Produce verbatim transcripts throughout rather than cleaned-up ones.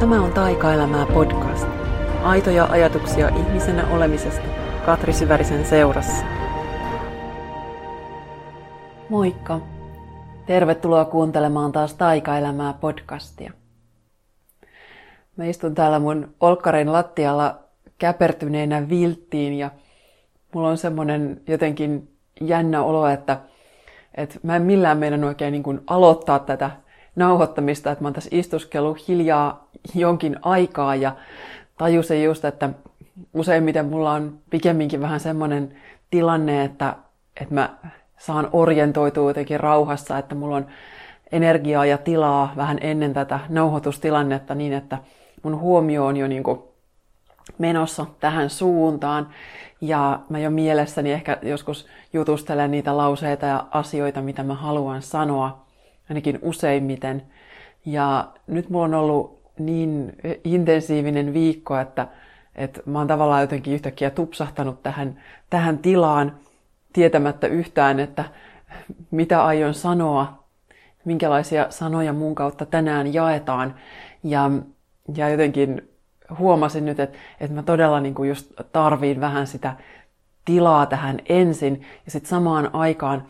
Tämä on Taika-elämää podcast. Aitoja ajatuksia ihmisenä olemisesta Katri Syvärisen seurassa. Moikka! Tervetuloa kuuntelemaan taas Taika-elämää podcastia. Mä istun täällä mun olkkarin lattialla käpertyneenä vilttiin ja mulla on semmonen jotenkin jännä olo, että, että mä en millään meidän oikein niin kuin aloittaa tätä nauhoittamista, että mä oon tässä istuskellut hiljaa jonkin aikaa ja tajusin just, että useimmiten mulla on pikemminkin vähän semmoinen tilanne, että, että mä saan orientoitua jotenkin rauhassa, että mulla on energiaa ja tilaa vähän ennen tätä nauhoitustilannetta niin, että mun huomio on jo niin kuin menossa tähän suuntaan ja mä jo mielessäni ehkä joskus jutustelen niitä lauseita ja asioita, mitä mä haluan sanoa, ainakin useimmiten. Ja nyt mulla on ollut niin intensiivinen viikko, että, että mä oon tavallaan jotenkin yhtäkkiä tupsahtanut tähän, tähän tilaan tietämättä yhtään, että mitä aion sanoa, minkälaisia sanoja mun kautta tänään jaetaan. Ja, ja jotenkin huomasin nyt, että, että mä todella niin kuin just tarviin vähän sitä tilaa tähän ensin ja sitten samaan aikaan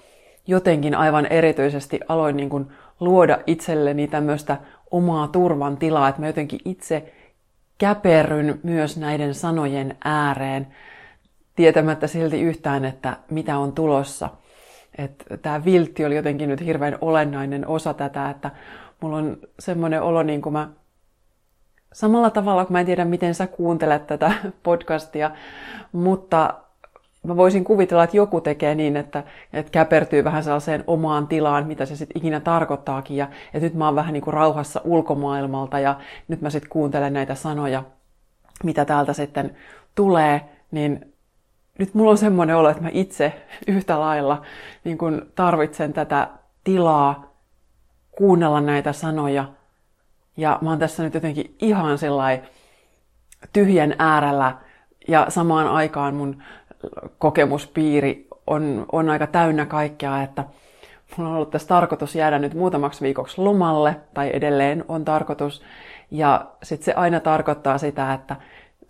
jotenkin aivan erityisesti aloin niin kuin luoda itselleni tämmöistä omaa turvan tilaa, että mä jotenkin itse käperryn myös näiden sanojen ääreen, tietämättä silti yhtään, että mitä on tulossa. Tämä viltti oli jotenkin nyt hirveän olennainen osa tätä, että mulla on semmoinen olo, niin kuin mä samalla tavalla, kun mä en tiedä, miten sä kuuntelet tätä podcastia, mutta mä voisin kuvitella, että joku tekee niin, että, että käpertyy vähän sellaiseen omaan tilaan, mitä se sitten ikinä tarkoittaakin. Ja että nyt mä oon vähän niin kuin rauhassa ulkomaailmalta ja nyt mä sitten kuuntelen näitä sanoja, mitä täältä sitten tulee. Niin nyt mulla on semmoinen olo, että mä itse yhtä lailla niin kuin tarvitsen tätä tilaa kuunnella näitä sanoja. Ja mä oon tässä nyt jotenkin ihan sellainen tyhjän äärellä ja samaan aikaan mun kokemuspiiri on, on aika täynnä kaikkea, että mulla on ollut tässä tarkoitus jäädä nyt muutamaksi viikoksi lomalle, tai edelleen on tarkoitus, ja sitten se aina tarkoittaa sitä, että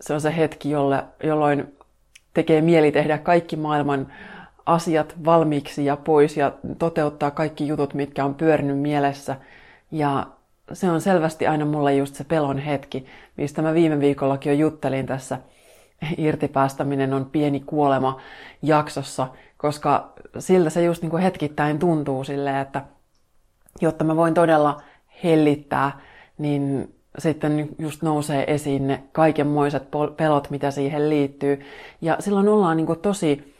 se on se hetki, jolle, jolloin tekee mieli tehdä kaikki maailman asiat valmiiksi ja pois, ja toteuttaa kaikki jutut, mitkä on pyörinyt mielessä, ja se on selvästi aina mulle just se pelon hetki, mistä mä viime viikollakin jo juttelin tässä Irtipäästäminen on pieni kuolema jaksossa, koska siltä se just niin kuin hetkittäin tuntuu silleen, että jotta mä voin todella hellittää, niin sitten just nousee esiin ne kaikenmoiset pelot, mitä siihen liittyy. Ja silloin ollaan niin kuin tosi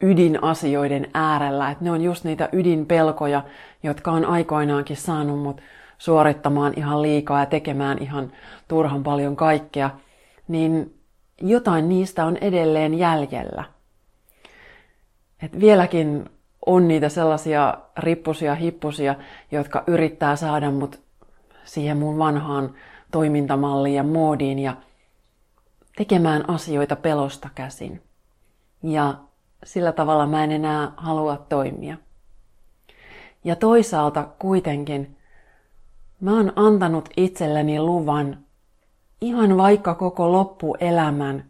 ydinasioiden äärellä, että ne on just niitä ydinpelkoja, jotka on aikoinaankin saanut mut suorittamaan ihan liikaa ja tekemään ihan turhan paljon kaikkea, niin jotain niistä on edelleen jäljellä. Et vieläkin on niitä sellaisia rippusia, hippusia, jotka yrittää saada mut siihen mun vanhaan toimintamalliin ja moodiin ja tekemään asioita pelosta käsin. Ja sillä tavalla mä en enää halua toimia. Ja toisaalta kuitenkin mä oon antanut itselleni luvan ihan vaikka koko loppuelämän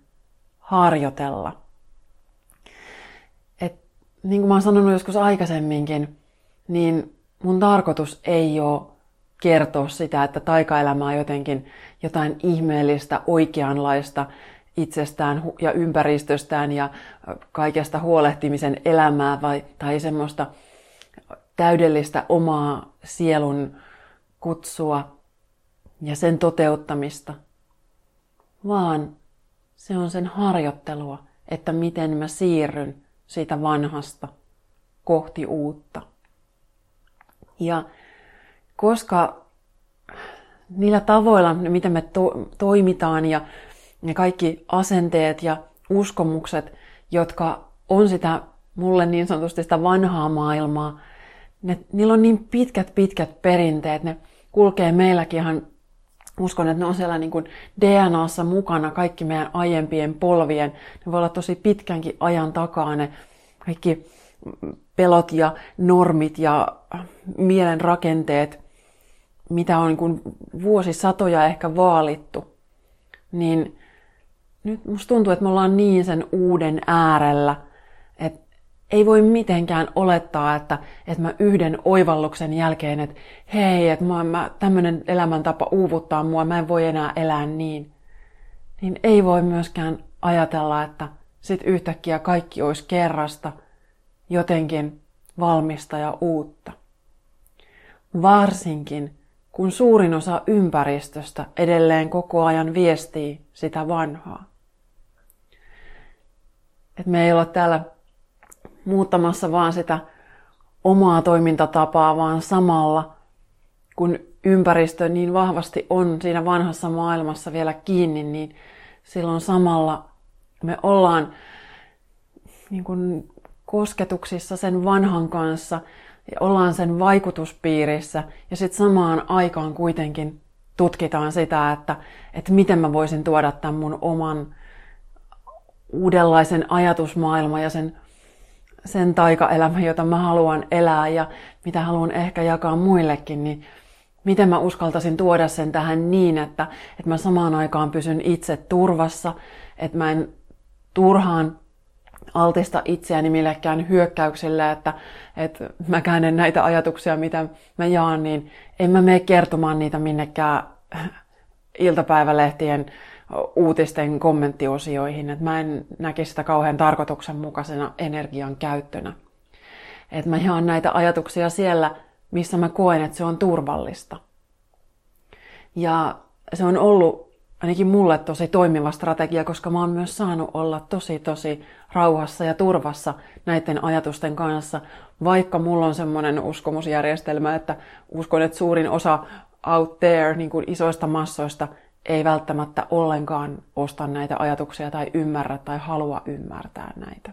harjoitella. Et, niin kuin mä oon sanonut joskus aikaisemminkin, niin mun tarkoitus ei ole kertoa sitä, että taikaelämä on jotenkin jotain ihmeellistä, oikeanlaista itsestään ja ympäristöstään ja kaikesta huolehtimisen elämää vai, tai semmoista täydellistä omaa sielun kutsua ja sen toteuttamista. Vaan se on sen harjoittelua, että miten mä siirryn siitä vanhasta kohti uutta. Ja koska niillä tavoilla, mitä me to- toimitaan ja ne kaikki asenteet ja uskomukset, jotka on sitä mulle niin sanotusti sitä vanhaa maailmaa, ne, niillä on niin pitkät pitkät perinteet, ne kulkee meilläkin ihan. Uskon, että ne on siellä niin kuin D N A:ssa mukana, kaikki meidän aiempien polvien. Ne voi olla tosi pitkänkin ajan takaa ne kaikki pelot ja normit ja mielen rakenteet, mitä on niin kuin vuosisatoja ehkä vaalittu, niin nyt musta tuntuu, että me ollaan niin sen uuden äärellä, että ei voi mitenkään olettaa, että, että mä yhden oivalluksen jälkeen, että hei, että mä, mä, tämmönen elämäntapa uuvuttaa mua, mä en voi enää elää niin. Niin ei voi myöskään ajatella, että sit yhtäkkiä kaikki olisi kerrasta jotenkin valmista ja uutta. Varsinkin, kun suurin osa ympäristöstä edelleen koko ajan viestii sitä vanhaa. Et me ei olla täällä muuttamassa vaan sitä omaa toimintatapaa, vaan samalla kun ympäristö niin vahvasti on siinä vanhassa maailmassa vielä kiinni, niin silloin samalla me ollaan niin kuin kosketuksissa sen vanhan kanssa, ja ollaan sen vaikutuspiirissä ja sitten samaan aikaan kuitenkin tutkitaan sitä, että, että miten mä voisin tuoda tämän mun oman uudenlaisen ajatusmaailman ja sen, sen taikaelämän, jota mä haluan elää ja mitä haluan ehkä jakaa muillekin, niin miten mä uskaltaisin tuoda sen tähän niin, että, että mä samaan aikaan pysyn itse turvassa, että mä en turhaan altista itseäni millekään hyökkäyksille, että, että mä käännen näitä ajatuksia, mitä mä jaan, niin en mä mene kertomaan niitä minnekään iltapäivälehtien uutisten kommenttiosioihin. Että mä en näkisi sitä kauhean tarkoituksenmukaisena energian käyttönä. Että mä jaan näitä ajatuksia siellä, missä mä koen, että se on turvallista. Ja se on ollut ainakin mulle tosi toimiva strategia, koska mä oon myös saanut olla tosi, tosi rauhassa ja turvassa näiden ajatusten kanssa, vaikka mulla on semmoinen uskomusjärjestelmä, että uskon, että suurin osa out there, niin kuin isoista massoista, ei välttämättä ollenkaan osta näitä ajatuksia tai ymmärrä tai halua ymmärtää näitä.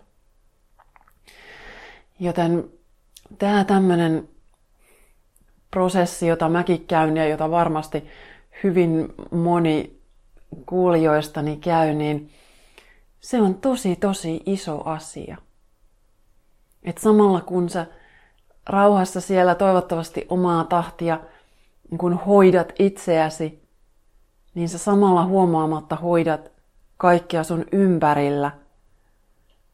Joten tää tämmönen prosessi, jota mäkin käyn ja jota varmasti hyvin moni kuulijoistani käy, niin se on tosi, tosi iso asia. Et samalla kun sä rauhassa siellä toivottavasti omaa tahtia niin kun hoidat itseäsi, niin sä samalla huomaamatta hoidat kaikkea sun ympärillä.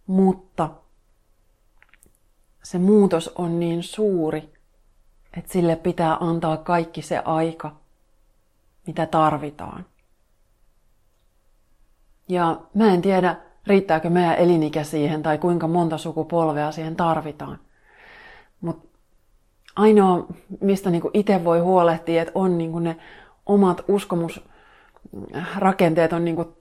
Mutta se muutos on niin suuri, että sille pitää antaa kaikki se aika, mitä tarvitaan. Ja mä en tiedä, riittääkö meidän elinikä siihen tai kuinka monta sukupolvea siihen tarvitaan. Mutta ainoa, mistä niinku itse voi huolehtia, että on niinku ne omat uskomusrakenteet on niinku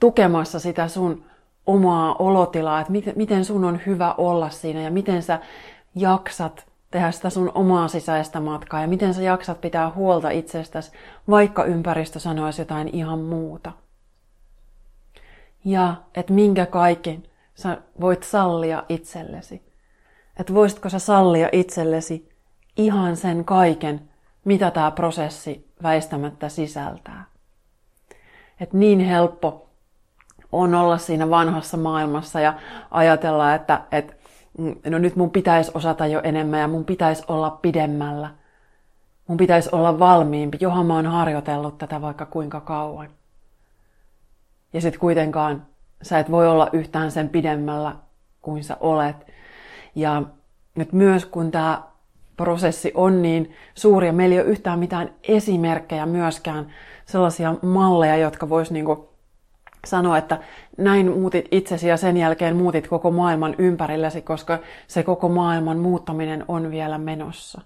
tukemassa sitä sun omaa olotilaa, että miten sun on hyvä olla siinä ja miten sä jaksat tehdä sitä sun omaa sisäistä matkaa ja miten sä jaksat pitää huolta itsestäsi, vaikka ympäristö sanoisi jotain ihan muuta. Ja että minkä kaiken sä voit sallia itsellesi. Että voisitko sä sallia itsellesi ihan sen kaiken, mitä tää prosessi väistämättä sisältää. Että niin helppo on olla siinä vanhassa maailmassa ja ajatella, että et, no nyt mun pitäisi osata jo enemmän ja mun pitäisi olla pidemmällä. Mun pitäisi olla valmiimpi, johon mä oon harjoitellut tätä vaikka kuinka kauan. Ja sit kuitenkaan sä et voi olla yhtään sen pidemmällä kuin sä olet. Ja nyt myös kun tää prosessi on niin suuri ja meillä ei ole yhtään mitään esimerkkejä myöskään, sellaisia malleja, jotka vois niinku sanoa, että näin muutit itsesi ja sen jälkeen muutit koko maailman ympärilläsi, koska se koko maailman muuttaminen on vielä menossa.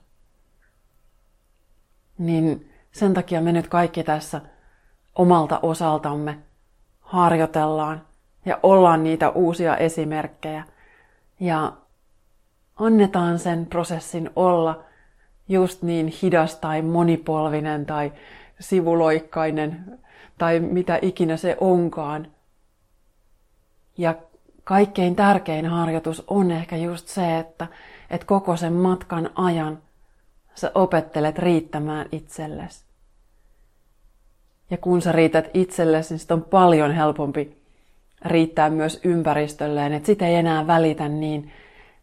Niin sen takia me nyt kaikki tässä omalta osaltamme harjoitellaan ja ollaan niitä uusia esimerkkejä ja annetaan sen prosessin olla just niin hidas tai monipolvinen tai sivuloikkainen tai mitä ikinä se onkaan. Ja kaikkein tärkein harjoitus on ehkä just se, että, että koko sen matkan ajan sä opettelet riittämään itsellesi. Ja kun sä riität itsellesi, niin sit on paljon helpompi riittää myös ympäristölleen. Että sit ei enää välitä niin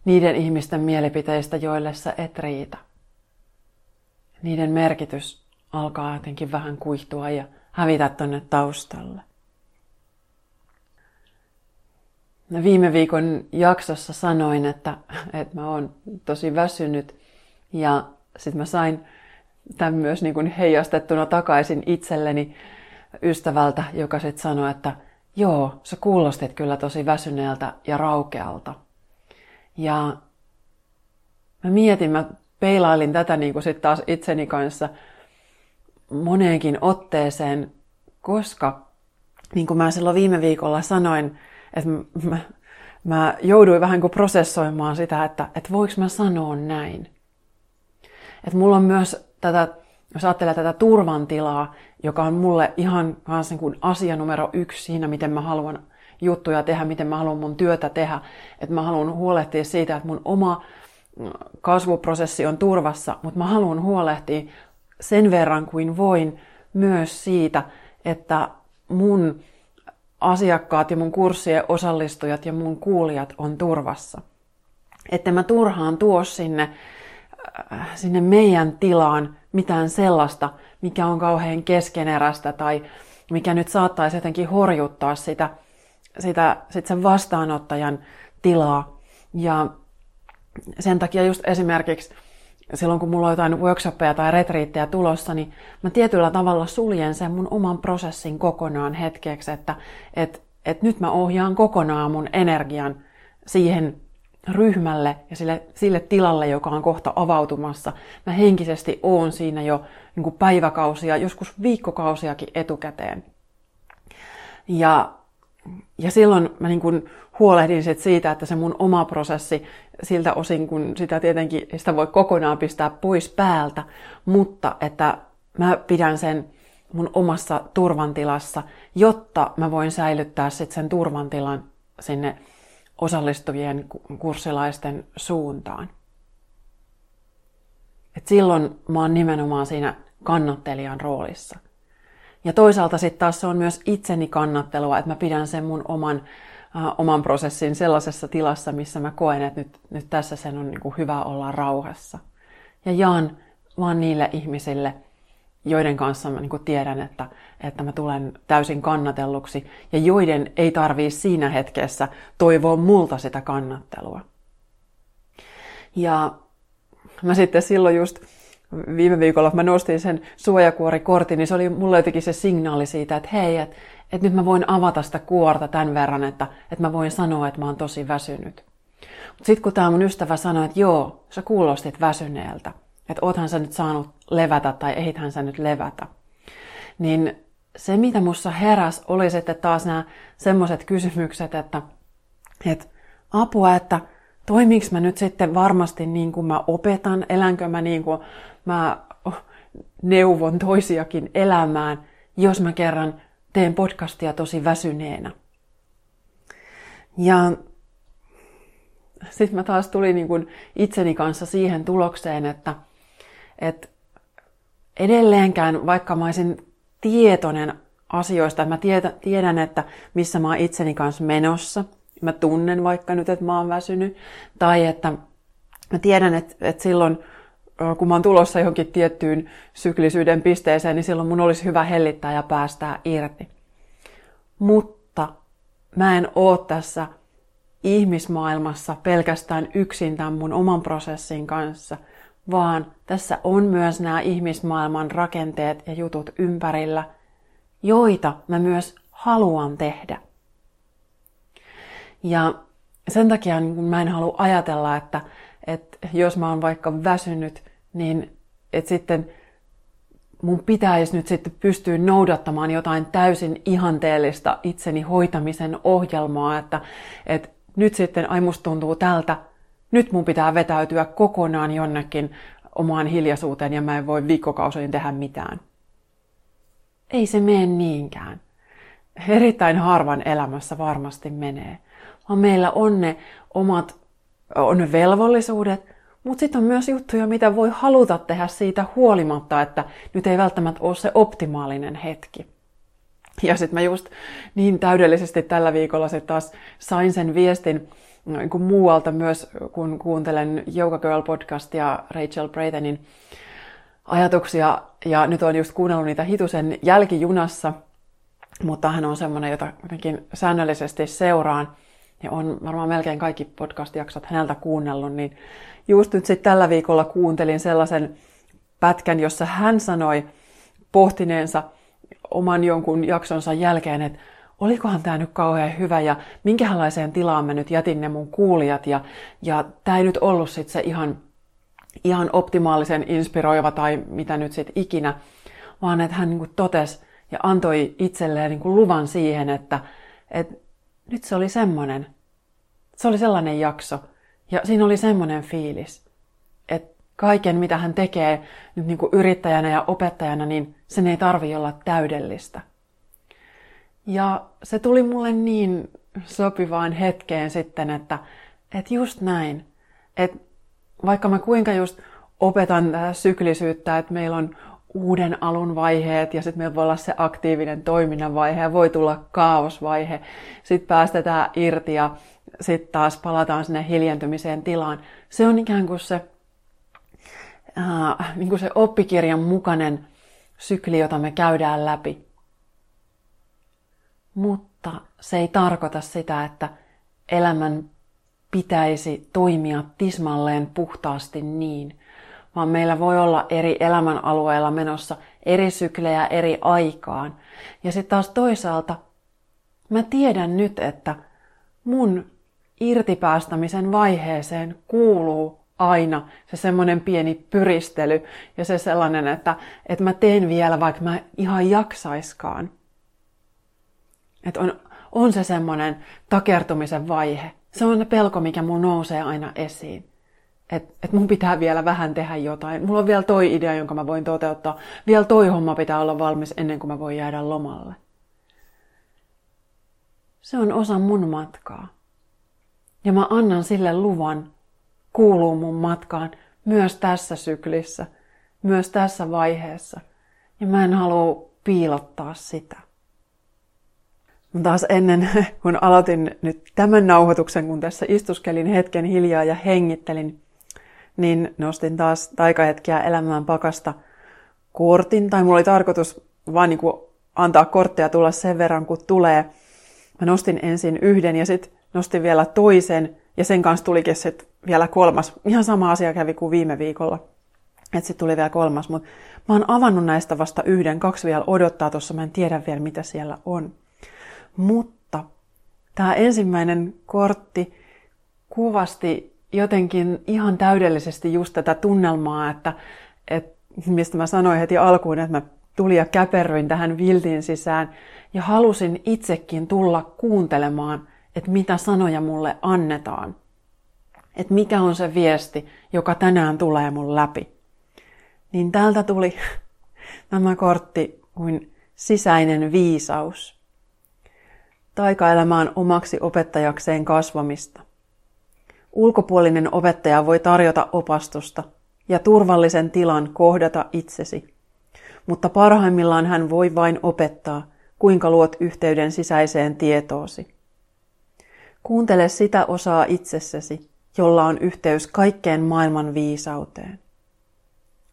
niiden ihmisten mielipiteistä, joille sä et riitä. Niiden merkitys alkaa jotenkin vähän kuihtua ja hävitä tonne taustalle. No, viime viikon jaksossa sanoin, että, että mä oon tosi väsynyt ja sit mä sain tämän myös niin kuin heijastettuna takaisin itselleni ystävältä, joka sit sanoi, että joo, sä kuulostit kyllä tosi väsyneeltä ja raukealta. Ja mä mietin, mä peilailin tätä niin kuin sit taas itseni kanssa moneenkin otteeseen, koska niin kuin mä silloin viime viikolla sanoin, että mä, mä jouduin vähän kuin prosessoimaan sitä, että, että voiko mä sanoa näin. Että mulla on myös tätä, jos ajattelee tätä turvantilaa, joka on mulle ihan kanssa niin kuin asia numero yksi siinä, miten mä haluan juttuja tehdä, miten mä haluan mun työtä tehdä. Että mä haluan huolehtia siitä, että mun oma kasvuprosessi on turvassa, mutta mä haluan huolehtia sen verran kuin voin myös siitä, että mun asiakkaat ja mun kurssien osallistujat ja mun kuulijat on turvassa. Että mä turhaan tuo sinne, sinne meidän tilaan mitään sellaista, mikä on kauhean keskeneräistä tai mikä nyt saattaisi jotenkin horjuttaa sitä, sitä sit sen vastaanottajan tilaa. Ja sen takia just esimerkiksi silloin, kun mulla on jotain workshoppeja tai retriittejä tulossa, niin mä tietyllä tavalla suljen sen mun oman prosessin kokonaan hetkeksi, että et, et nyt mä ohjaan kokonaan mun energian siihen ryhmälle ja sille, sille tilalle, joka on kohta avautumassa. Mä henkisesti oon siinä jo niin kuin päiväkausia, joskus viikkokausiakin etukäteen. Ja, ja silloin mä niin kuin huolehdin sit siitä, että se mun oma prosessi, siltä osin kun sitä tietenkin sitä voi kokonaan pistää pois päältä, mutta että mä pidän sen mun omassa turvantilassa, jotta mä voin säilyttää sit sen turvantilan sinne osallistuvien kurssilaisten suuntaan. Et silloin mä oon nimenomaan siinä kannattelijan roolissa. Ja toisaalta sitten taas se on myös itseni kannattelua, että mä pidän sen mun oman oman prosessin sellaisessa tilassa, missä mä koen, että nyt, nyt tässä sen on niin kuin hyvä olla rauhassa. Ja jaan vaan niille ihmisille, joiden kanssa mä niin kuin tiedän, että, että mä tulen täysin kannatelluksi, ja joiden ei tarvii siinä hetkessä toivoa multa sitä kannattelua. Ja mä sitten silloin just viime viikolla, kun mä nostin sen suojakuorikortin, niin se oli mulle jotenkin se signaali siitä, että hei, että Että nyt mä voin avata sitä kuorta tämän verran, että, että mä voin sanoa, että mä oon tosi väsynyt. Mutta sitten kun tää mun ystävä sanoi, että joo, sä kuulostit väsyneeltä. Että oothan sä nyt saanut levätä tai ehithän sä nyt levätä. Niin se, mitä musta heräs, oli sitten taas nämä semmoiset kysymykset, että, että apua, että toimiks mä nyt sitten varmasti niin kuin mä opetan, elänkö mä niin kuin mä neuvon toisiakin elämään, jos mä kerran teen podcastia tosi väsyneenä. Ja sitten mä taas tulin niin kun itseni kanssa siihen tulokseen, että, että edelleenkään, vaikka mä olisin tietoinen asioista, että mä tiedän, että missä mä oon itseni kanssa menossa, mä tunnen vaikka nyt, että mä oon väsynyt, tai että mä tiedän, että, että silloin kun mä oon tulossa johonkin tiettyyn syklisyyden pisteeseen, niin silloin mun olisi hyvä hellittää ja päästää irti. Mutta mä en oo tässä ihmismaailmassa pelkästään yksin tämän mun oman prosessin kanssa, vaan tässä on myös nämä ihmismaailman rakenteet ja jutut ympärillä, joita mä myös haluan tehdä. Ja sen takia niin mä en halua ajatella, että, että jos mä oon vaikka väsynyt, niin että sitten mun pitäisi nyt sitten pystyä noudattamaan jotain täysin ihanteellista itseni hoitamisen ohjelmaa, että, että nyt sitten, ai musta tuntuu tältä, nyt mun pitää vetäytyä kokonaan jonnekin omaan hiljaisuuteen ja mä en voi viikkokausiin tehdä mitään. Ei se mene niinkään. Erittäin harvan elämässä varmasti menee. Vaan meillä on ne omat on ne velvollisuudet, mutta sitten on myös juttuja, mitä voi haluta tehdä siitä huolimatta, että nyt ei välttämättä ole se optimaalinen hetki. Ja sitten mä just niin täydellisesti tällä viikolla sit taas sain sen viestin niin kuin muualta myös, kun kuuntelen Yoga Girl -podcastia Rachel Braytonin ajatuksia, ja nyt olen just kuunnellut niitä hitusen jälkijunassa, mutta hän on semmoinen, jota jotenkin säännöllisesti seuraan, ja on varmaan melkein kaikki podcast-jaksot häneltä kuunnellut, niin just nyt sitten tällä viikolla kuuntelin sellaisen pätkän, jossa hän sanoi pohtineensa oman jonkun jaksonsa jälkeen, että olikohan tämä nyt kauhean hyvä ja minkälaiseen tilaan mä nyt jätin ne mun kuulijat, ja, ja tämä ei nyt ollut sitten se ihan, ihan optimaalisen inspiroiva tai mitä nyt sitten ikinä, vaan että hän niin kuin totesi ja antoi itselleen niin kuin luvan siihen, että, että nyt se oli semmoinen, se oli sellainen jakso ja siinä oli semmoinen fiilis, että kaiken mitä hän tekee nyt niin kuin yrittäjänä ja opettajana, niin sen ei tarvitse olla täydellistä. Ja se tuli mulle niin sopivaan hetkeen sitten, että, että just näin. Että vaikka mä kuinka just opetan tätä syklisyyttä, että meillä on uuden alun vaiheet ja sitten meillä voi olla se aktiivinen toiminnan vaihe ja voi tulla kaosvaihe. Sitten päästetään irti ja sitten taas palataan sinne hiljentymiseen tilaan. Se on ikään kuin se, äh, niin kuin se oppikirjan mukainen sykli, jota me käydään läpi. Mutta se ei tarkoita sitä, että elämän pitäisi toimia tismalleen puhtaasti niin, vaan meillä voi olla eri elämänalueilla menossa eri syklejä eri aikaan. Ja sitten taas toisaalta mä tiedän nyt, että mun irtipäästämisen vaiheeseen kuuluu aina se semmoinen pieni pyristely ja se sellainen, että, että mä teen vielä, vaikka mä ihan jaksaiskaan. Että on, on se semmoinen takertumisen vaihe. Se on pelko, mikä mun nousee aina esiin. Että et mun pitää vielä vähän tehdä jotain. Mulla on vielä toi idea, jonka mä voin toteuttaa. Vielä toi homma pitää olla valmis ennen kuin mä voin jäädä lomalle. Se on osa mun matkaa. Ja mä annan sille luvan kuuluu mun matkaan myös tässä syklissä. Myös tässä vaiheessa. Ja mä en halua piilottaa sitä. Taas ennen, kun aloitin nyt tämän nauhoituksen, kun tässä istuskelin hetken hiljaa ja hengittelin, niin nostin taas Taikahetkeä elämään pakasta kortin. Tai mulla oli tarkoitus vaan niin kuin antaa kortteja tulla sen verran, kun tulee. Mä nostin ensin yhden ja sitten nostin vielä toisen. Ja sen kanssa tulikin sitten vielä kolmas. Ihan sama asia kävi kuin viime viikolla. Että sitten tuli vielä kolmas. Mutta mä oon avannut näistä vasta yhden. Kaksi vielä odottaa tuossa. Mä en tiedä vielä, mitä siellä on. Mutta tämä ensimmäinen kortti kuvasti jotenkin ihan täydellisesti just tätä tunnelmaa, että, että mistä mä sanoin heti alkuun, että mä tulin ja käperryin tähän viltin sisään ja halusin itsekin tulla kuuntelemaan, että mitä sanoja mulle annetaan. Että mikä on se viesti, joka tänään tulee mun läpi. Niin täältä tuli tämä kortti kuin sisäinen viisaus. Taika-elämään omaksi opettajakseen kasvamista. Ulkopuolinen opettaja voi tarjota opastusta ja turvallisen tilan kohdata itsesi, mutta parhaimmillaan hän voi vain opettaa, kuinka luot yhteyden sisäiseen tietoosi. Kuuntele sitä osaa itsessäsi, jolla on yhteys kaikkeen maailman viisauteen.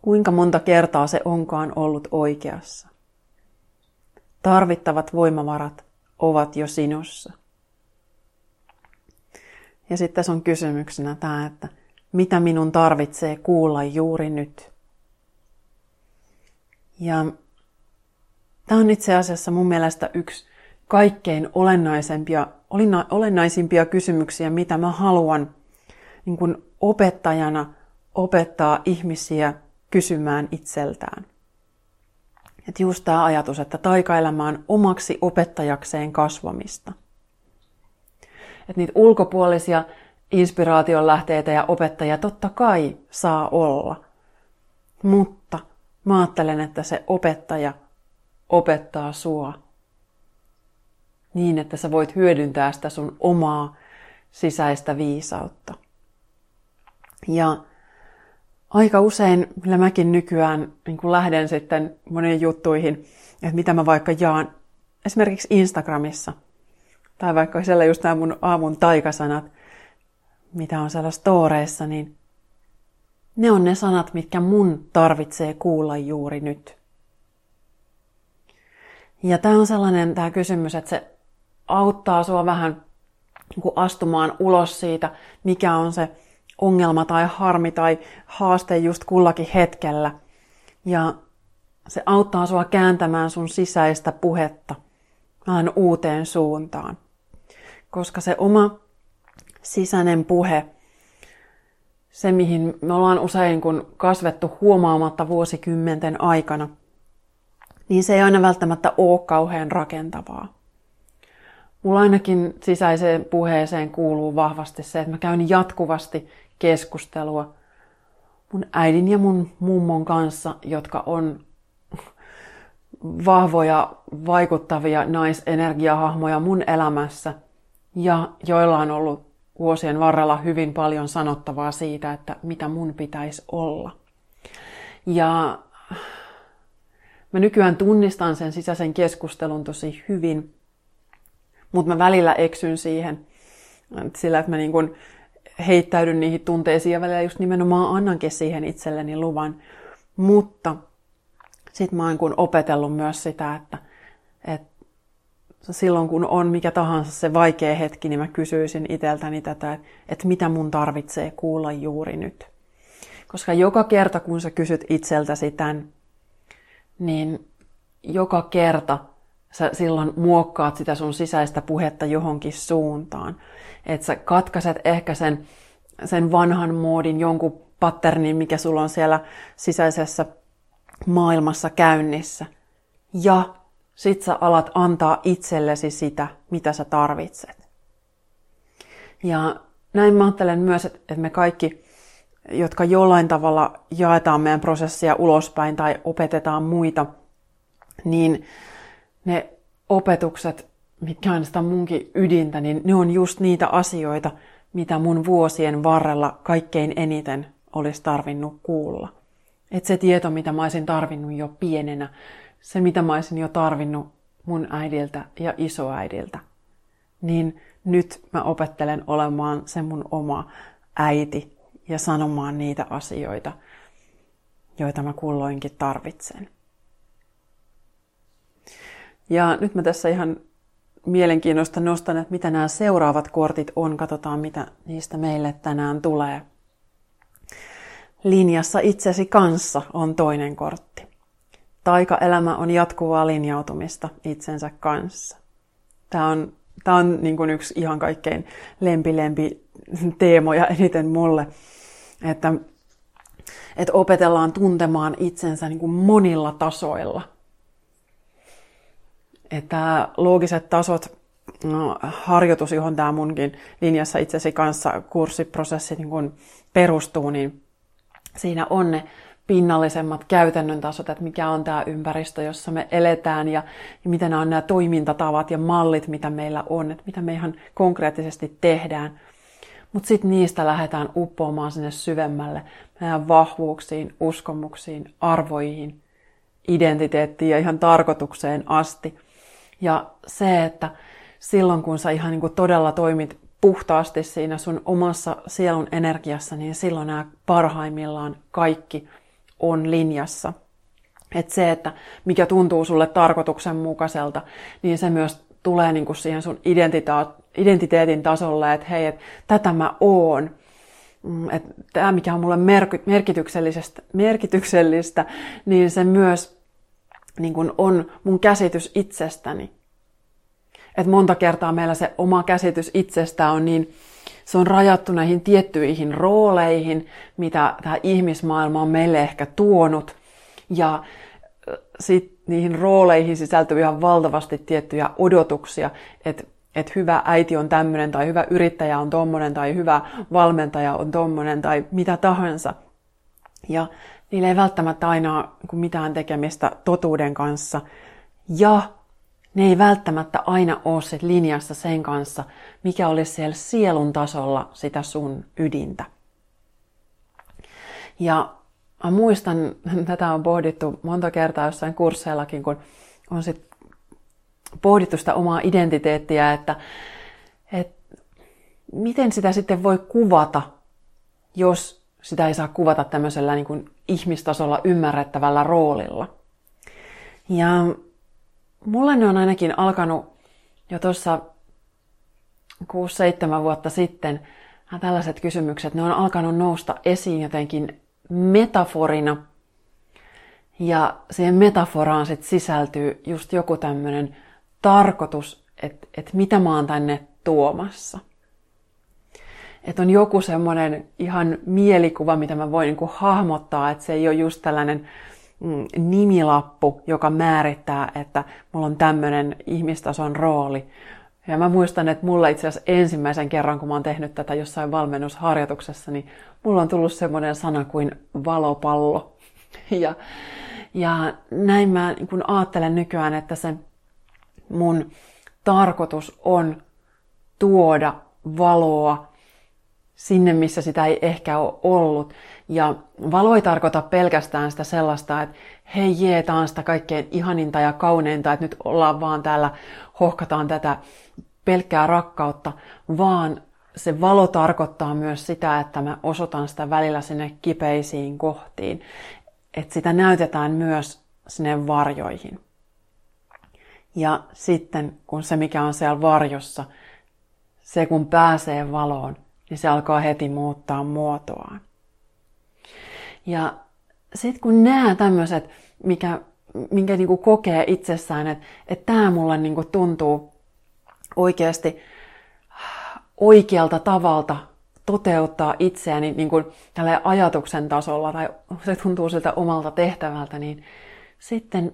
Kuinka monta kertaa se onkaan ollut oikeassa. Tarvittavat voimavarat ovat jo sinussa. Ja sitten tässä on kysymyksenä tämä, että mitä minun tarvitsee kuulla juuri nyt. Ja tämä on itse asiassa mun mielestä yksi kaikkein olennaisempia, olennaisimpia kysymyksiä, mitä mä haluan niin kun opettajana opettaa ihmisiä kysymään itseltään. Että just tämä ajatus, että taika-elämään omaksi opettajakseen kasvamista. Että niitä ulkopuolisia inspiraation lähteitä ja opettajia totta kai saa olla. Mutta mä ajattelen, että se opettaja opettaa sua niin, että sä voit hyödyntää sitä sun omaa sisäistä viisautta. Ja aika usein, millä mäkin nykyään niin kun lähden sitten moniin juttuihin, että mitä mä vaikka jaan esimerkiksi Instagramissa. Tai vaikka siellä just nämä mun aamun taikasanat, mitä on siellä storeissa, niin Ne on ne sanat, mitkä mun tarvitsee kuulla juuri nyt. Ja tää on sellainen tää kysymys, että se auttaa sua vähän niin astumaan ulos siitä, mikä on se ongelma tai harmi tai haaste just kullakin hetkellä. Ja se auttaa sua kääntämään sun sisäistä puhetta vähän uuteen suuntaan. Koska se oma sisäinen puhe, se mihin me ollaan usein kun kasvettu huomaamatta vuosikymmenten aikana, niin se ei aina välttämättä ole kauhean rakentavaa. Mulla ainakin sisäiseen puheeseen kuuluu vahvasti se, että mä käyn jatkuvasti keskustelua mun äidin ja mun mummon kanssa, jotka on vahvoja, vaikuttavia naisenergiahahmoja mun elämässä ja joilla on ollut vuosien varrella hyvin paljon sanottavaa siitä, että mitä mun pitäisi olla. Ja mä nykyään tunnistan sen sisäisen keskustelun tosi hyvin, mutta mä välillä eksyn siihen sillä, että mä niin kun heittäydyn niihin tunteisiin ja välillä just nimenomaan annankin siihen itselleni luvan. Mutta sit mä oon kun opetellut myös sitä, että, että silloin kun on mikä tahansa se vaikea hetki, niin mä kysyisin itseltäni tätä, että mitä mun tarvitsee kuulla juuri nyt. Koska joka kerta kun sä kysyt itseltäsi tämän, niin joka kerta sä silloin muokkaat sitä sun sisäistä puhetta johonkin suuntaan. Että sä katkaiset ehkä sen, sen vanhan moodin, jonkun patternin, mikä sulla on siellä sisäisessä maailmassa käynnissä. Ja sit sä alat antaa itsellesi sitä, mitä sä tarvitset. Ja näin mä ajattelen myös, että me kaikki, jotka jollain tavalla jaetaan meidän prosessia ulospäin tai opetetaan muita, niin ne opetukset, mitkä on sitä munkin ydintä, niin ne on just niitä asioita, mitä mun vuosien varrella kaikkein eniten olisi tarvinnut kuulla. Et se tieto, mitä mä olisin tarvinnut jo pienenä, se mitä mä olisin jo tarvinnut mun äidiltä ja isoäidiltä, niin nyt mä opettelen olemaan se mun oma äiti ja sanomaan niitä asioita, joita mä kulloinkin tarvitsen. Ja nyt mä tässä ihan mielenkiinnosta nostan, että mitä nämä seuraavat kortit on. Katsotaan, mitä niistä meille tänään tulee. Linjassa itsesi kanssa on toinen kortti. Taika-elämä on jatkuvaa linjautumista itsensä kanssa. Tämä on, tämä on niin kuin yksi ihan kaikkein lempi-lempi teemoja eniten mulle, että, että opetellaan tuntemaan itsensä niin kuin monilla tasoilla. Että loogiset tasot, no, harjoitus, johon tämä munkin linjassa itsesi kanssa kurssiprosessi niin kun perustuu, niin siinä on ne pinnallisemmat käytännön tasot, että mikä on tämä ympäristö, jossa me eletään ja, ja mitä nämä on nämä toimintatavat ja mallit, mitä meillä on, että mitä me ihan konkreettisesti tehdään. Mutta sitten niistä lähdetään uppoamaan sinne syvemmälle, meidän vahvuuksiin, uskomuksiin, arvoihin, identiteettiin ja ihan tarkoitukseen asti. Ja se, että silloin kun sä ihan niin kuin todella toimit puhtaasti siinä sun omassa sielun energiassa, niin silloin nämä parhaimmillaan kaikki on linjassa. Että se, että mikä tuntuu sulle tarkoituksenmukaiselta, niin se myös tulee niin kuin siihen sun identita- identiteetin tasolle, että hei, että tätä mä oon. Että tämä, mikä on mulle merky- merkityksellistä, merkityksellistä, niin se myös niin kun on mun käsitys itsestäni. Et monta kertaa meillä se oma käsitys itsestä on niin, se on rajattu näihin tiettyihin rooleihin, mitä tämä ihmismaailma on meille ehkä tuonut. Ja sit niihin rooleihin sisältyy ihan valtavasti tiettyjä odotuksia, että et hyvä äiti on tämmöinen, tai hyvä yrittäjä on tommonen, tai hyvä valmentaja on tommonen, tai mitä tahansa. Ja niillä ei välttämättä aina ole mitään tekemistä totuuden kanssa. Ja ne ei välttämättä aina ole sit linjassa sen kanssa, mikä olisi siellä sielun tasolla sitä sun ydintä. Ja mä muistan, tätä on pohdittu monta kertaa jossain kursseillakin, kun on sit pohdittu sitä omaa identiteettiä, että, että miten sitä sitten voi kuvata, jos sitä ei saa kuvata tämmöisellä niin kuin ihmistasolla ymmärrettävällä roolilla. Ja mulle ne on ainakin alkanut jo tuossa kuusi seitsemän vuotta sitten, tällaiset kysymykset, ne on alkanut nousta esiin jotenkin metaforina. Ja siihen metaforaan sit sisältyy just joku tämmöinen tarkoitus, että et mitä mä oon tänne tuomassa. Että on joku semmoinen ihan mielikuva, mitä mä voin niinku hahmottaa, että se ei ole just tällainen mm, nimilappu, joka määrittää, että mulla on tämmöinen ihmistason rooli. Ja mä muistan, että mulla itse asiassa ensimmäisen kerran, kun mä oon tehnyt tätä jossain valmennusharjoituksessa, niin mulla on tullut semmoinen sana kuin valopallo. Ja, ja näin mä niin kun ajattelen nykyään, että se mun tarkoitus on tuoda valoa sinne, missä sitä ei ehkä ole ollut. Ja valo ei tarkoita pelkästään sitä sellaista, että hei jee, tää on sitä kaikkein ihaninta ja kauneinta, että nyt ollaan vaan täällä, hohkataan tätä pelkkää rakkautta, vaan se valo tarkoittaa myös sitä, että mä osoitan sitä välillä sinne kipeisiin kohtiin. Että sitä näytetään myös sinne varjoihin. Ja sitten, kun se mikä on siellä varjossa, se kun pääsee valoon, niin se alkaa heti muuttaa muotoaan. Ja sitten kun nämä tämmöiset, mikä, minkä niinku kokee itsessään, että et tämä mulla niinku tuntuu oikeasti oikealta tavalta toteuttaa itseäni niinku tällä ajatuksen tasolla, tai se tuntuu siltä omalta tehtävältä, niin sitten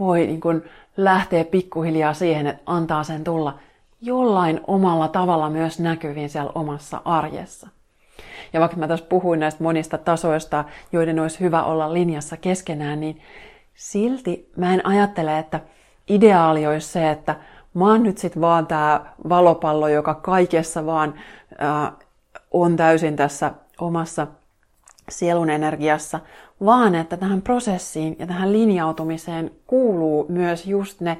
voi niinku lähteä pikkuhiljaa siihen, että antaa sen tulla jollain omalla tavalla myös näkyviin siellä omassa arjessa. Ja vaikka mä tässä puhuin näistä monista tasoista, joiden olisi hyvä olla linjassa keskenään, niin silti mä en ajattele, että ideaali olisi se, että mä oon nyt sit vaan tää valopallo, joka kaikessa vaan äh, on täysin tässä omassa sielun energiassa, vaan että tähän prosessiin ja tähän linjautumiseen kuuluu myös just ne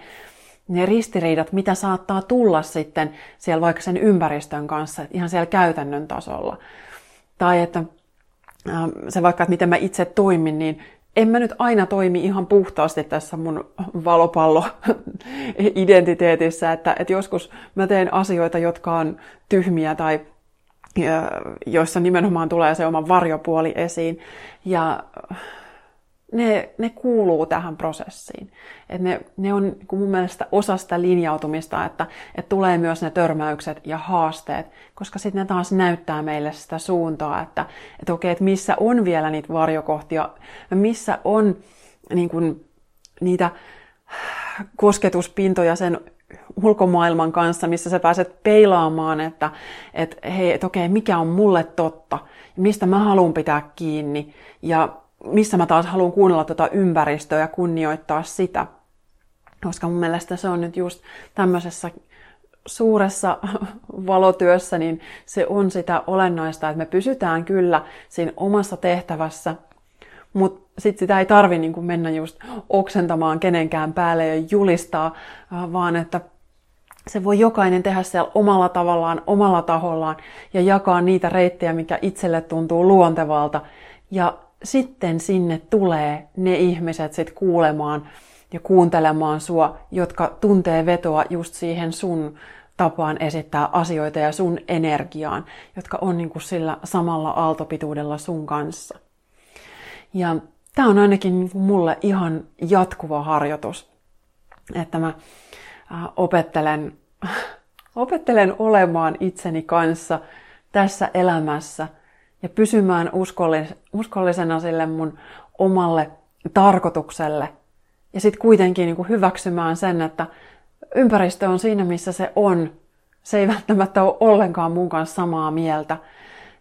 Ne ristiriidat, mitä saattaa tulla sitten siellä vaikka sen ympäristön kanssa, ihan siellä käytännön tasolla. Tai että se vaikka, että miten mä itse toimin, niin en mä nyt aina toimi ihan puhtaasti tässä mun valopallo-identiteetissä. Että, että joskus mä teen asioita, jotka on tyhmiä tai joissa nimenomaan tulee se oma varjopuoli esiin. Ja Ne, ne kuuluu tähän prosessiin. Et ne, ne on mun mielestä osa sitä linjautumista, että, että tulee myös ne törmäykset ja haasteet, koska sitten ne taas näyttää meille sitä suuntaa, että, että okei, että missä on vielä niitä varjokohtia, missä on niin kun, niitä kosketuspintoja sen ulkomaailman kanssa, missä sä pääset peilaamaan, että et, hei, et okei, mikä on mulle totta, mistä mä haluan pitää kiinni, ja missä mä taas haluan kuunnella tuota ympäristöä ja kunnioittaa sitä. Koska mun mielestä se on nyt just tämmöisessä suuressa valotyössä, niin se on sitä olennaista, että me pysytään kyllä siinä omassa tehtävässä, mutta sitten sitä ei tarvi niin kuin mennä just oksentamaan kenenkään päälle ja julistaa, vaan että se voi jokainen tehdä siellä omalla tavallaan, omalla tahollaan ja jakaa niitä reittejä, mikä itselle tuntuu luontevalta. Ja sitten sinne tulee ne ihmiset sit kuulemaan ja kuuntelemaan sua, jotka tuntee vetoa just siihen sun tapaan esittää asioita ja sun energiaan, jotka on niinku sillä samalla aaltopituudella sun kanssa. Ja tää on ainakin niinku mulle ihan jatkuva harjoitus, että mä opettelen, opettelen olemaan itseni kanssa tässä elämässä ja pysymään uskollisena sille mun omalle tarkoitukselle. Ja sitten kuitenkin niin kuin hyväksymään sen, että ympäristö on siinä, missä se on. Se ei välttämättä ole ollenkaan mun kanssa samaa mieltä.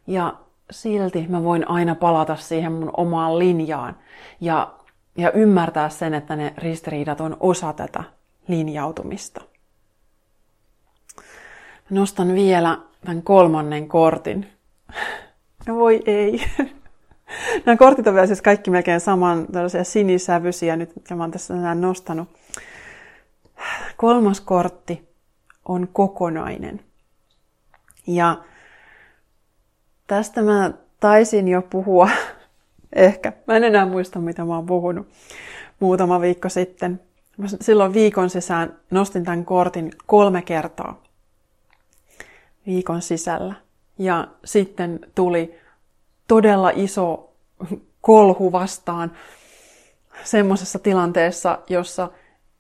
Ja silti mä voin aina palata siihen mun omaan linjaan. Ja, ja ymmärtää sen, että ne ristiriidat on osa tätä linjautumista. Nostan vielä tämän kolmannen kortin. No voi ei. Nämä kortit on vielä siis kaikki melkein saman, tällaisia sinisävyisiä nyt, mitkä mä oon tässä tänään nostanut. Kolmas kortti on kokonainen. Ja Tästä mä taisin jo puhua, ehkä. Mä en enää muista, mitä mä oon puhunut muutama viikko sitten. Mä silloin viikon sisään nostin tämän kortin kolme kertaa viikon sisällä. Ja sitten tuli todella iso kolhu vastaan semmoisessa tilanteessa, jossa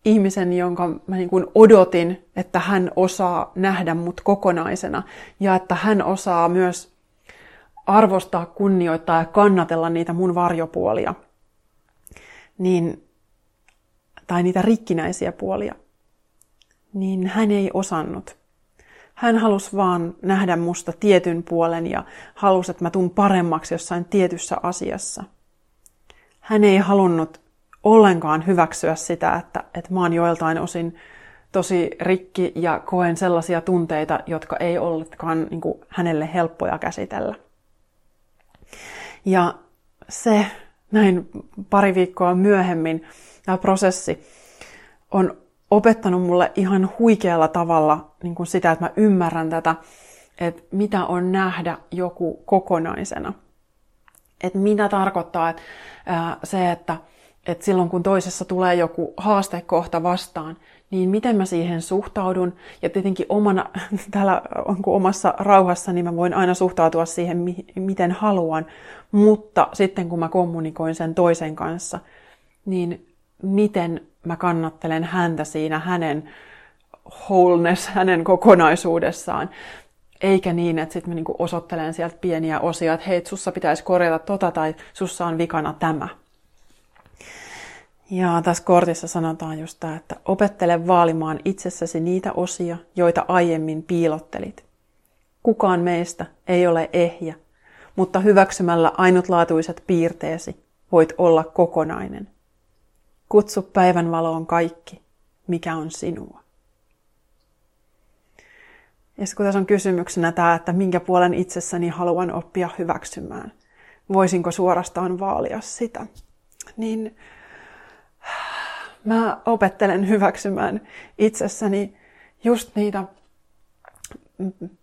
ihmisen, jonka mä niin kuin odotin, että hän osaa nähdä mut kokonaisena ja että hän osaa myös arvostaa, kunnioittaa ja kannatella niitä mun varjopuolia, niin, tai niitä rikkinäisiä puolia, niin hän ei osannut. Hän halusi vaan nähdä musta tietyn puolen ja halusi, että mä tuun paremmaksi jossain tietyssä asiassa. Hän ei halunnut ollenkaan hyväksyä sitä, että, että mä oon joiltain osin tosi rikki ja koen sellaisia tunteita, jotka ei ollutkaan niin kuin hänelle helppoja käsitellä. Ja se näin pari viikkoa myöhemmin, tämä prosessi, on opettanut mulle ihan huikealla tavalla niin kuin sitä, että mä ymmärrän tätä, että mitä on nähdä joku kokonaisena. Että mitä tarkoittaa että, ää, se, että, että silloin kun toisessa tulee joku haastekohta vastaan, niin miten mä siihen suhtaudun. Ja tietenkin omana, täällä onko omassa rauhassa, niin mä voin aina suhtautua siihen, miten haluan. Mutta sitten kun mä kommunikoin sen toisen kanssa, niin miten mä kannattelen häntä siinä hänen wholeness, hänen kokonaisuudessaan. Eikä niin, että sit mä niinku osoittelen sieltä pieniä osia, että hei, sussa pitäisi korjata tota tai sussa on vikana tämä. Ja tässä kortissa sanotaan just tämä, että opettele vaalimaan itsessäsi niitä osia, joita aiemmin piilottelit. Kukaan meistä ei ole ehjä, mutta hyväksymällä ainutlaatuiset piirteesi voit olla kokonainen. Kutsu päivänvaloon kaikki, mikä on sinua. Ja kun tässä on kysymyksenä tämä, että minkä puolen itsessäni haluan oppia hyväksymään, voisinko suorastaan vaalia sitä, niin mä opettelen hyväksymään itsessäni just niitä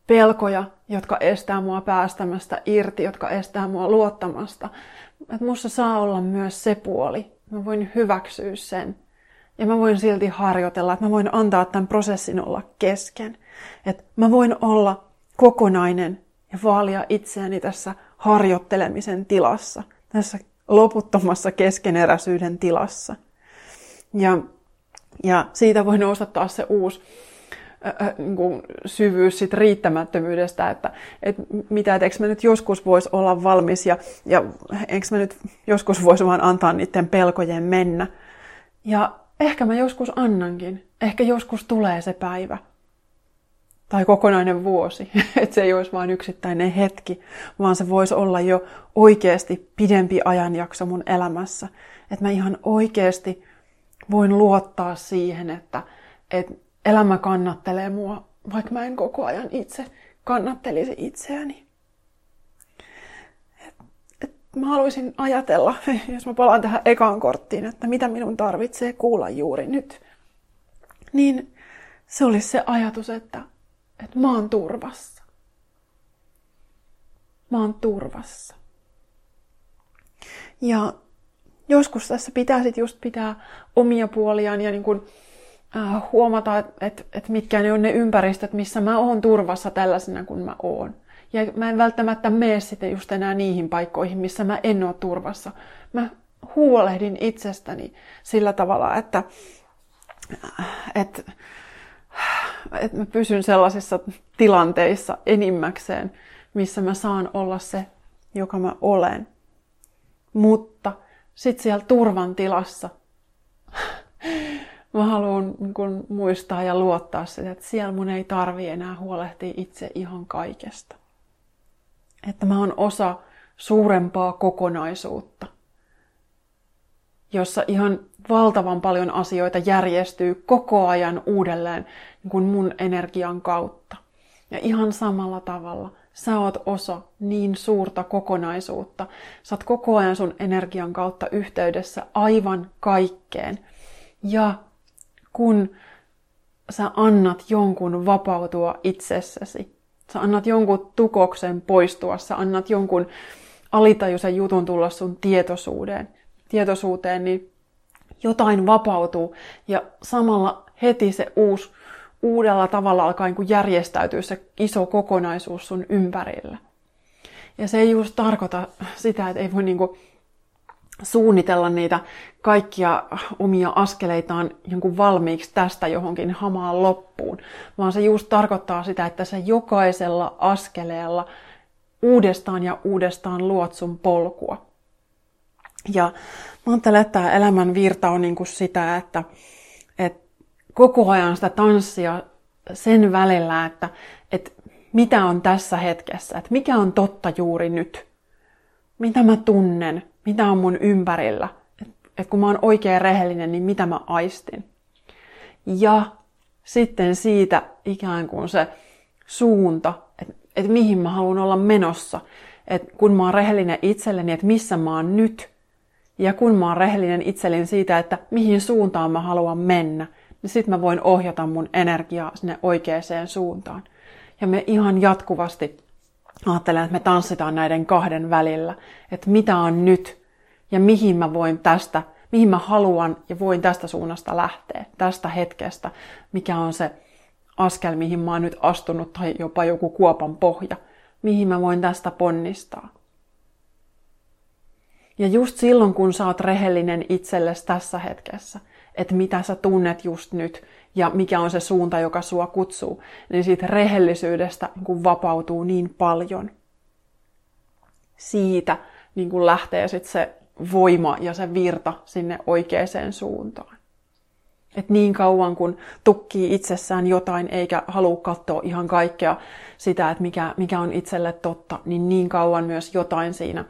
pelkoja, jotka estää mua päästämästä irti, jotka estää mua luottamasta. Että musta saa olla myös se puoli. Mä voin hyväksyä sen. Ja mä voin silti harjoitella, että mä voin antaa tämän prosessin olla kesken. Että mä voin olla kokonainen ja vaalia itseäni tässä harjoittelemisen tilassa. Tässä loputtomassa keskeneräisyyden tilassa. Ja, ja siitä voi nousta taas se uusi äh, niin kuin syvyys sit riittämättömyydestä, että et mitä, et eikö mä nyt joskus voisi olla valmis ja, ja eikö mä nyt joskus voisi vaan antaa niiden pelkojen mennä. Ja ehkä mä joskus annankin. Ehkä joskus tulee se päivä. Tai kokonainen vuosi. Että se ei olisi vain yksittäinen hetki, vaan se voisi olla jo oikeasti pidempi ajanjakso mun elämässä. Että mä ihan oikeasti voin luottaa siihen, että, että elämä kannattelee mua, vaikka mä en koko ajan itse kannattelisi itseäni. Et, et mä haluaisin ajatella, jos mä palaan tähän ekaan korttiin, että mitä minun tarvitsee kuulla juuri nyt. Niin se olisi se ajatus, että, että mä oon turvassa. Mä oon turvassa. Ja joskus tässä pitää sit just pitää omia puoliaan ja niin kun, äh, huomata, että et, et mitkä ne on ne ympäristöt, missä mä oon turvassa tällaisena kuin mä oon. Ja mä en välttämättä mene sitten just enää niihin paikkoihin, missä mä en oo turvassa. Mä huolehdin itsestäni sillä tavalla, että et, et mä pysyn sellaisissa tilanteissa enimmäkseen, missä mä saan olla se, joka mä olen. Mutta sitten siellä turvan tilassa mä haluan kun muistaa ja luottaa sitä, että siellä mun ei tarvi enää huolehtia itse ihan kaikesta. Että mä oon osa suurempaa kokonaisuutta, jossa ihan valtavan paljon asioita järjestyy koko ajan uudelleen niin kuin mun energian kautta. Ja ihan samalla tavalla sä oot osa niin suurta kokonaisuutta. Sä oot koko ajan sun energian kautta yhteydessä aivan kaikkeen. Ja kun sä annat jonkun vapautua itsessäsi, Sä annat jonkun tukoksen poistua, sä annat jonkun alitajuisen jutun tulla sun tietoisuuteen, tietoisuuteen niin jotain vapautuu ja samalla heti se uusi, uudella tavalla alkaa järjestäytyä se iso kokonaisuus sun ympärillä. Ja se ei just tarkoita sitä, että ei voi niinku suunnitella niitä kaikkia omia askeleitaan jonkun valmiiksi tästä johonkin hamaan loppuun, vaan se just tarkoittaa sitä, että sä jokaisella askeleella uudestaan ja uudestaan luot sun polkua. Ja mä ajattelen, että tämä elämän virta on niinku sitä, että, että koko ajan sitä tanssia sen välillä, että, että mitä on tässä hetkessä, että mikä on totta juuri nyt, mitä mä tunnen, mitä on mun ympärillä, että kun mä oon oikein rehellinen, niin mitä mä aistin. Ja sitten siitä ikään kuin se suunta, että, että mihin mä haluan olla menossa, että kun mä oon rehellinen itselleni, että missä mä oon nyt, ja kun mä oon rehellinen itselleni siitä, että mihin suuntaan mä haluan mennä, niin sit mä voin ohjata mun energiaa sinne oikeaan suuntaan. Ja me ihan jatkuvasti ajattelen, että me tanssitaan näiden kahden välillä. Että mitä on nyt ja mihin mä voin tästä, mihin mä haluan ja voin tästä suunnasta lähteä, tästä hetkestä. Mikä on se askel, mihin mä oon nyt astunut tai jopa joku kuopan pohja. Mihin mä voin tästä ponnistaa. Ja just silloin, kun sä oot rehellinen itsellesi tässä hetkessä, että mitä sä tunnet just nyt ja mikä on se suunta, joka sua kutsuu, niin siitä rehellisyydestä niin kun vapautuu niin paljon. Siitä niin kun lähtee sit se voima ja se virta sinne oikeaan suuntaan. Et niin kauan, kun tukkii itsessään jotain eikä halua katsoa ihan kaikkea sitä, että mikä, mikä on itselle totta, niin niin kauan myös jotain siinä,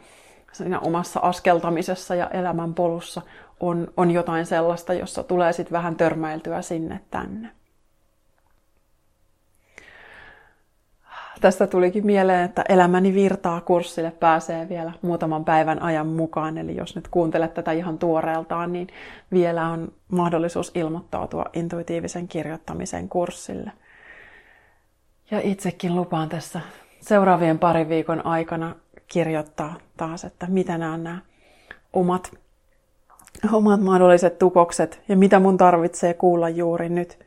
siinä omassa askeltamisessa ja elämän polussa On, on jotain sellaista, jossa tulee sitten vähän törmäiltyä sinne tänne. Tästä tulikin mieleen, että Elämäni virtaa -kurssille pääsee vielä muutaman päivän ajan mukaan. Eli jos nyt kuuntelet tätä ihan tuoreeltaan, niin vielä on mahdollisuus ilmoittautua intuitiivisen kirjoittamisen kurssille. Ja itsekin lupaan tässä seuraavien parin viikon aikana kirjoittaa taas, että mitä nämä on nämä omat omat mahdolliset tukokset ja mitä mun tarvitsee kuulla juuri nyt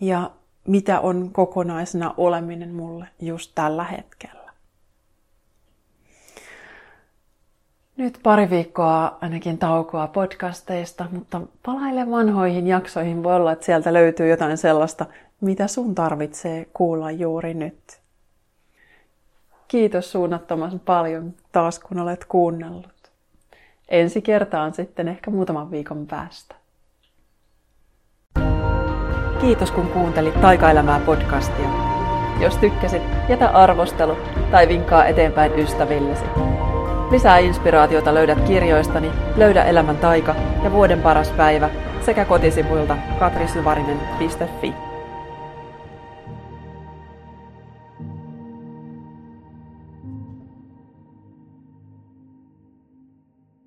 ja mitä on kokonaisena oleminen mulle just tällä hetkellä. Nyt pari viikkoa ainakin taukoa podcasteista, mutta palaile vanhoihin jaksoihin. Voi olla, että sieltä löytyy jotain sellaista, mitä sun tarvitsee kuulla juuri nyt. Kiitos suunnattoman paljon taas, kun olet kuunnellut. Ensi kertaan sitten ehkä muutaman viikon päästä. Kiitos kun kuuntelit Taika-elämää -podcastia. Jos tykkäsit, jätä arvostelu tai vinkkaa eteenpäin ystävillesi. Lisää inspiraatiota löydät kirjoistani Löydä elämän taika ja Vuoden paras päivä sekä kotisivuilta katrisjuvarinen piste fi.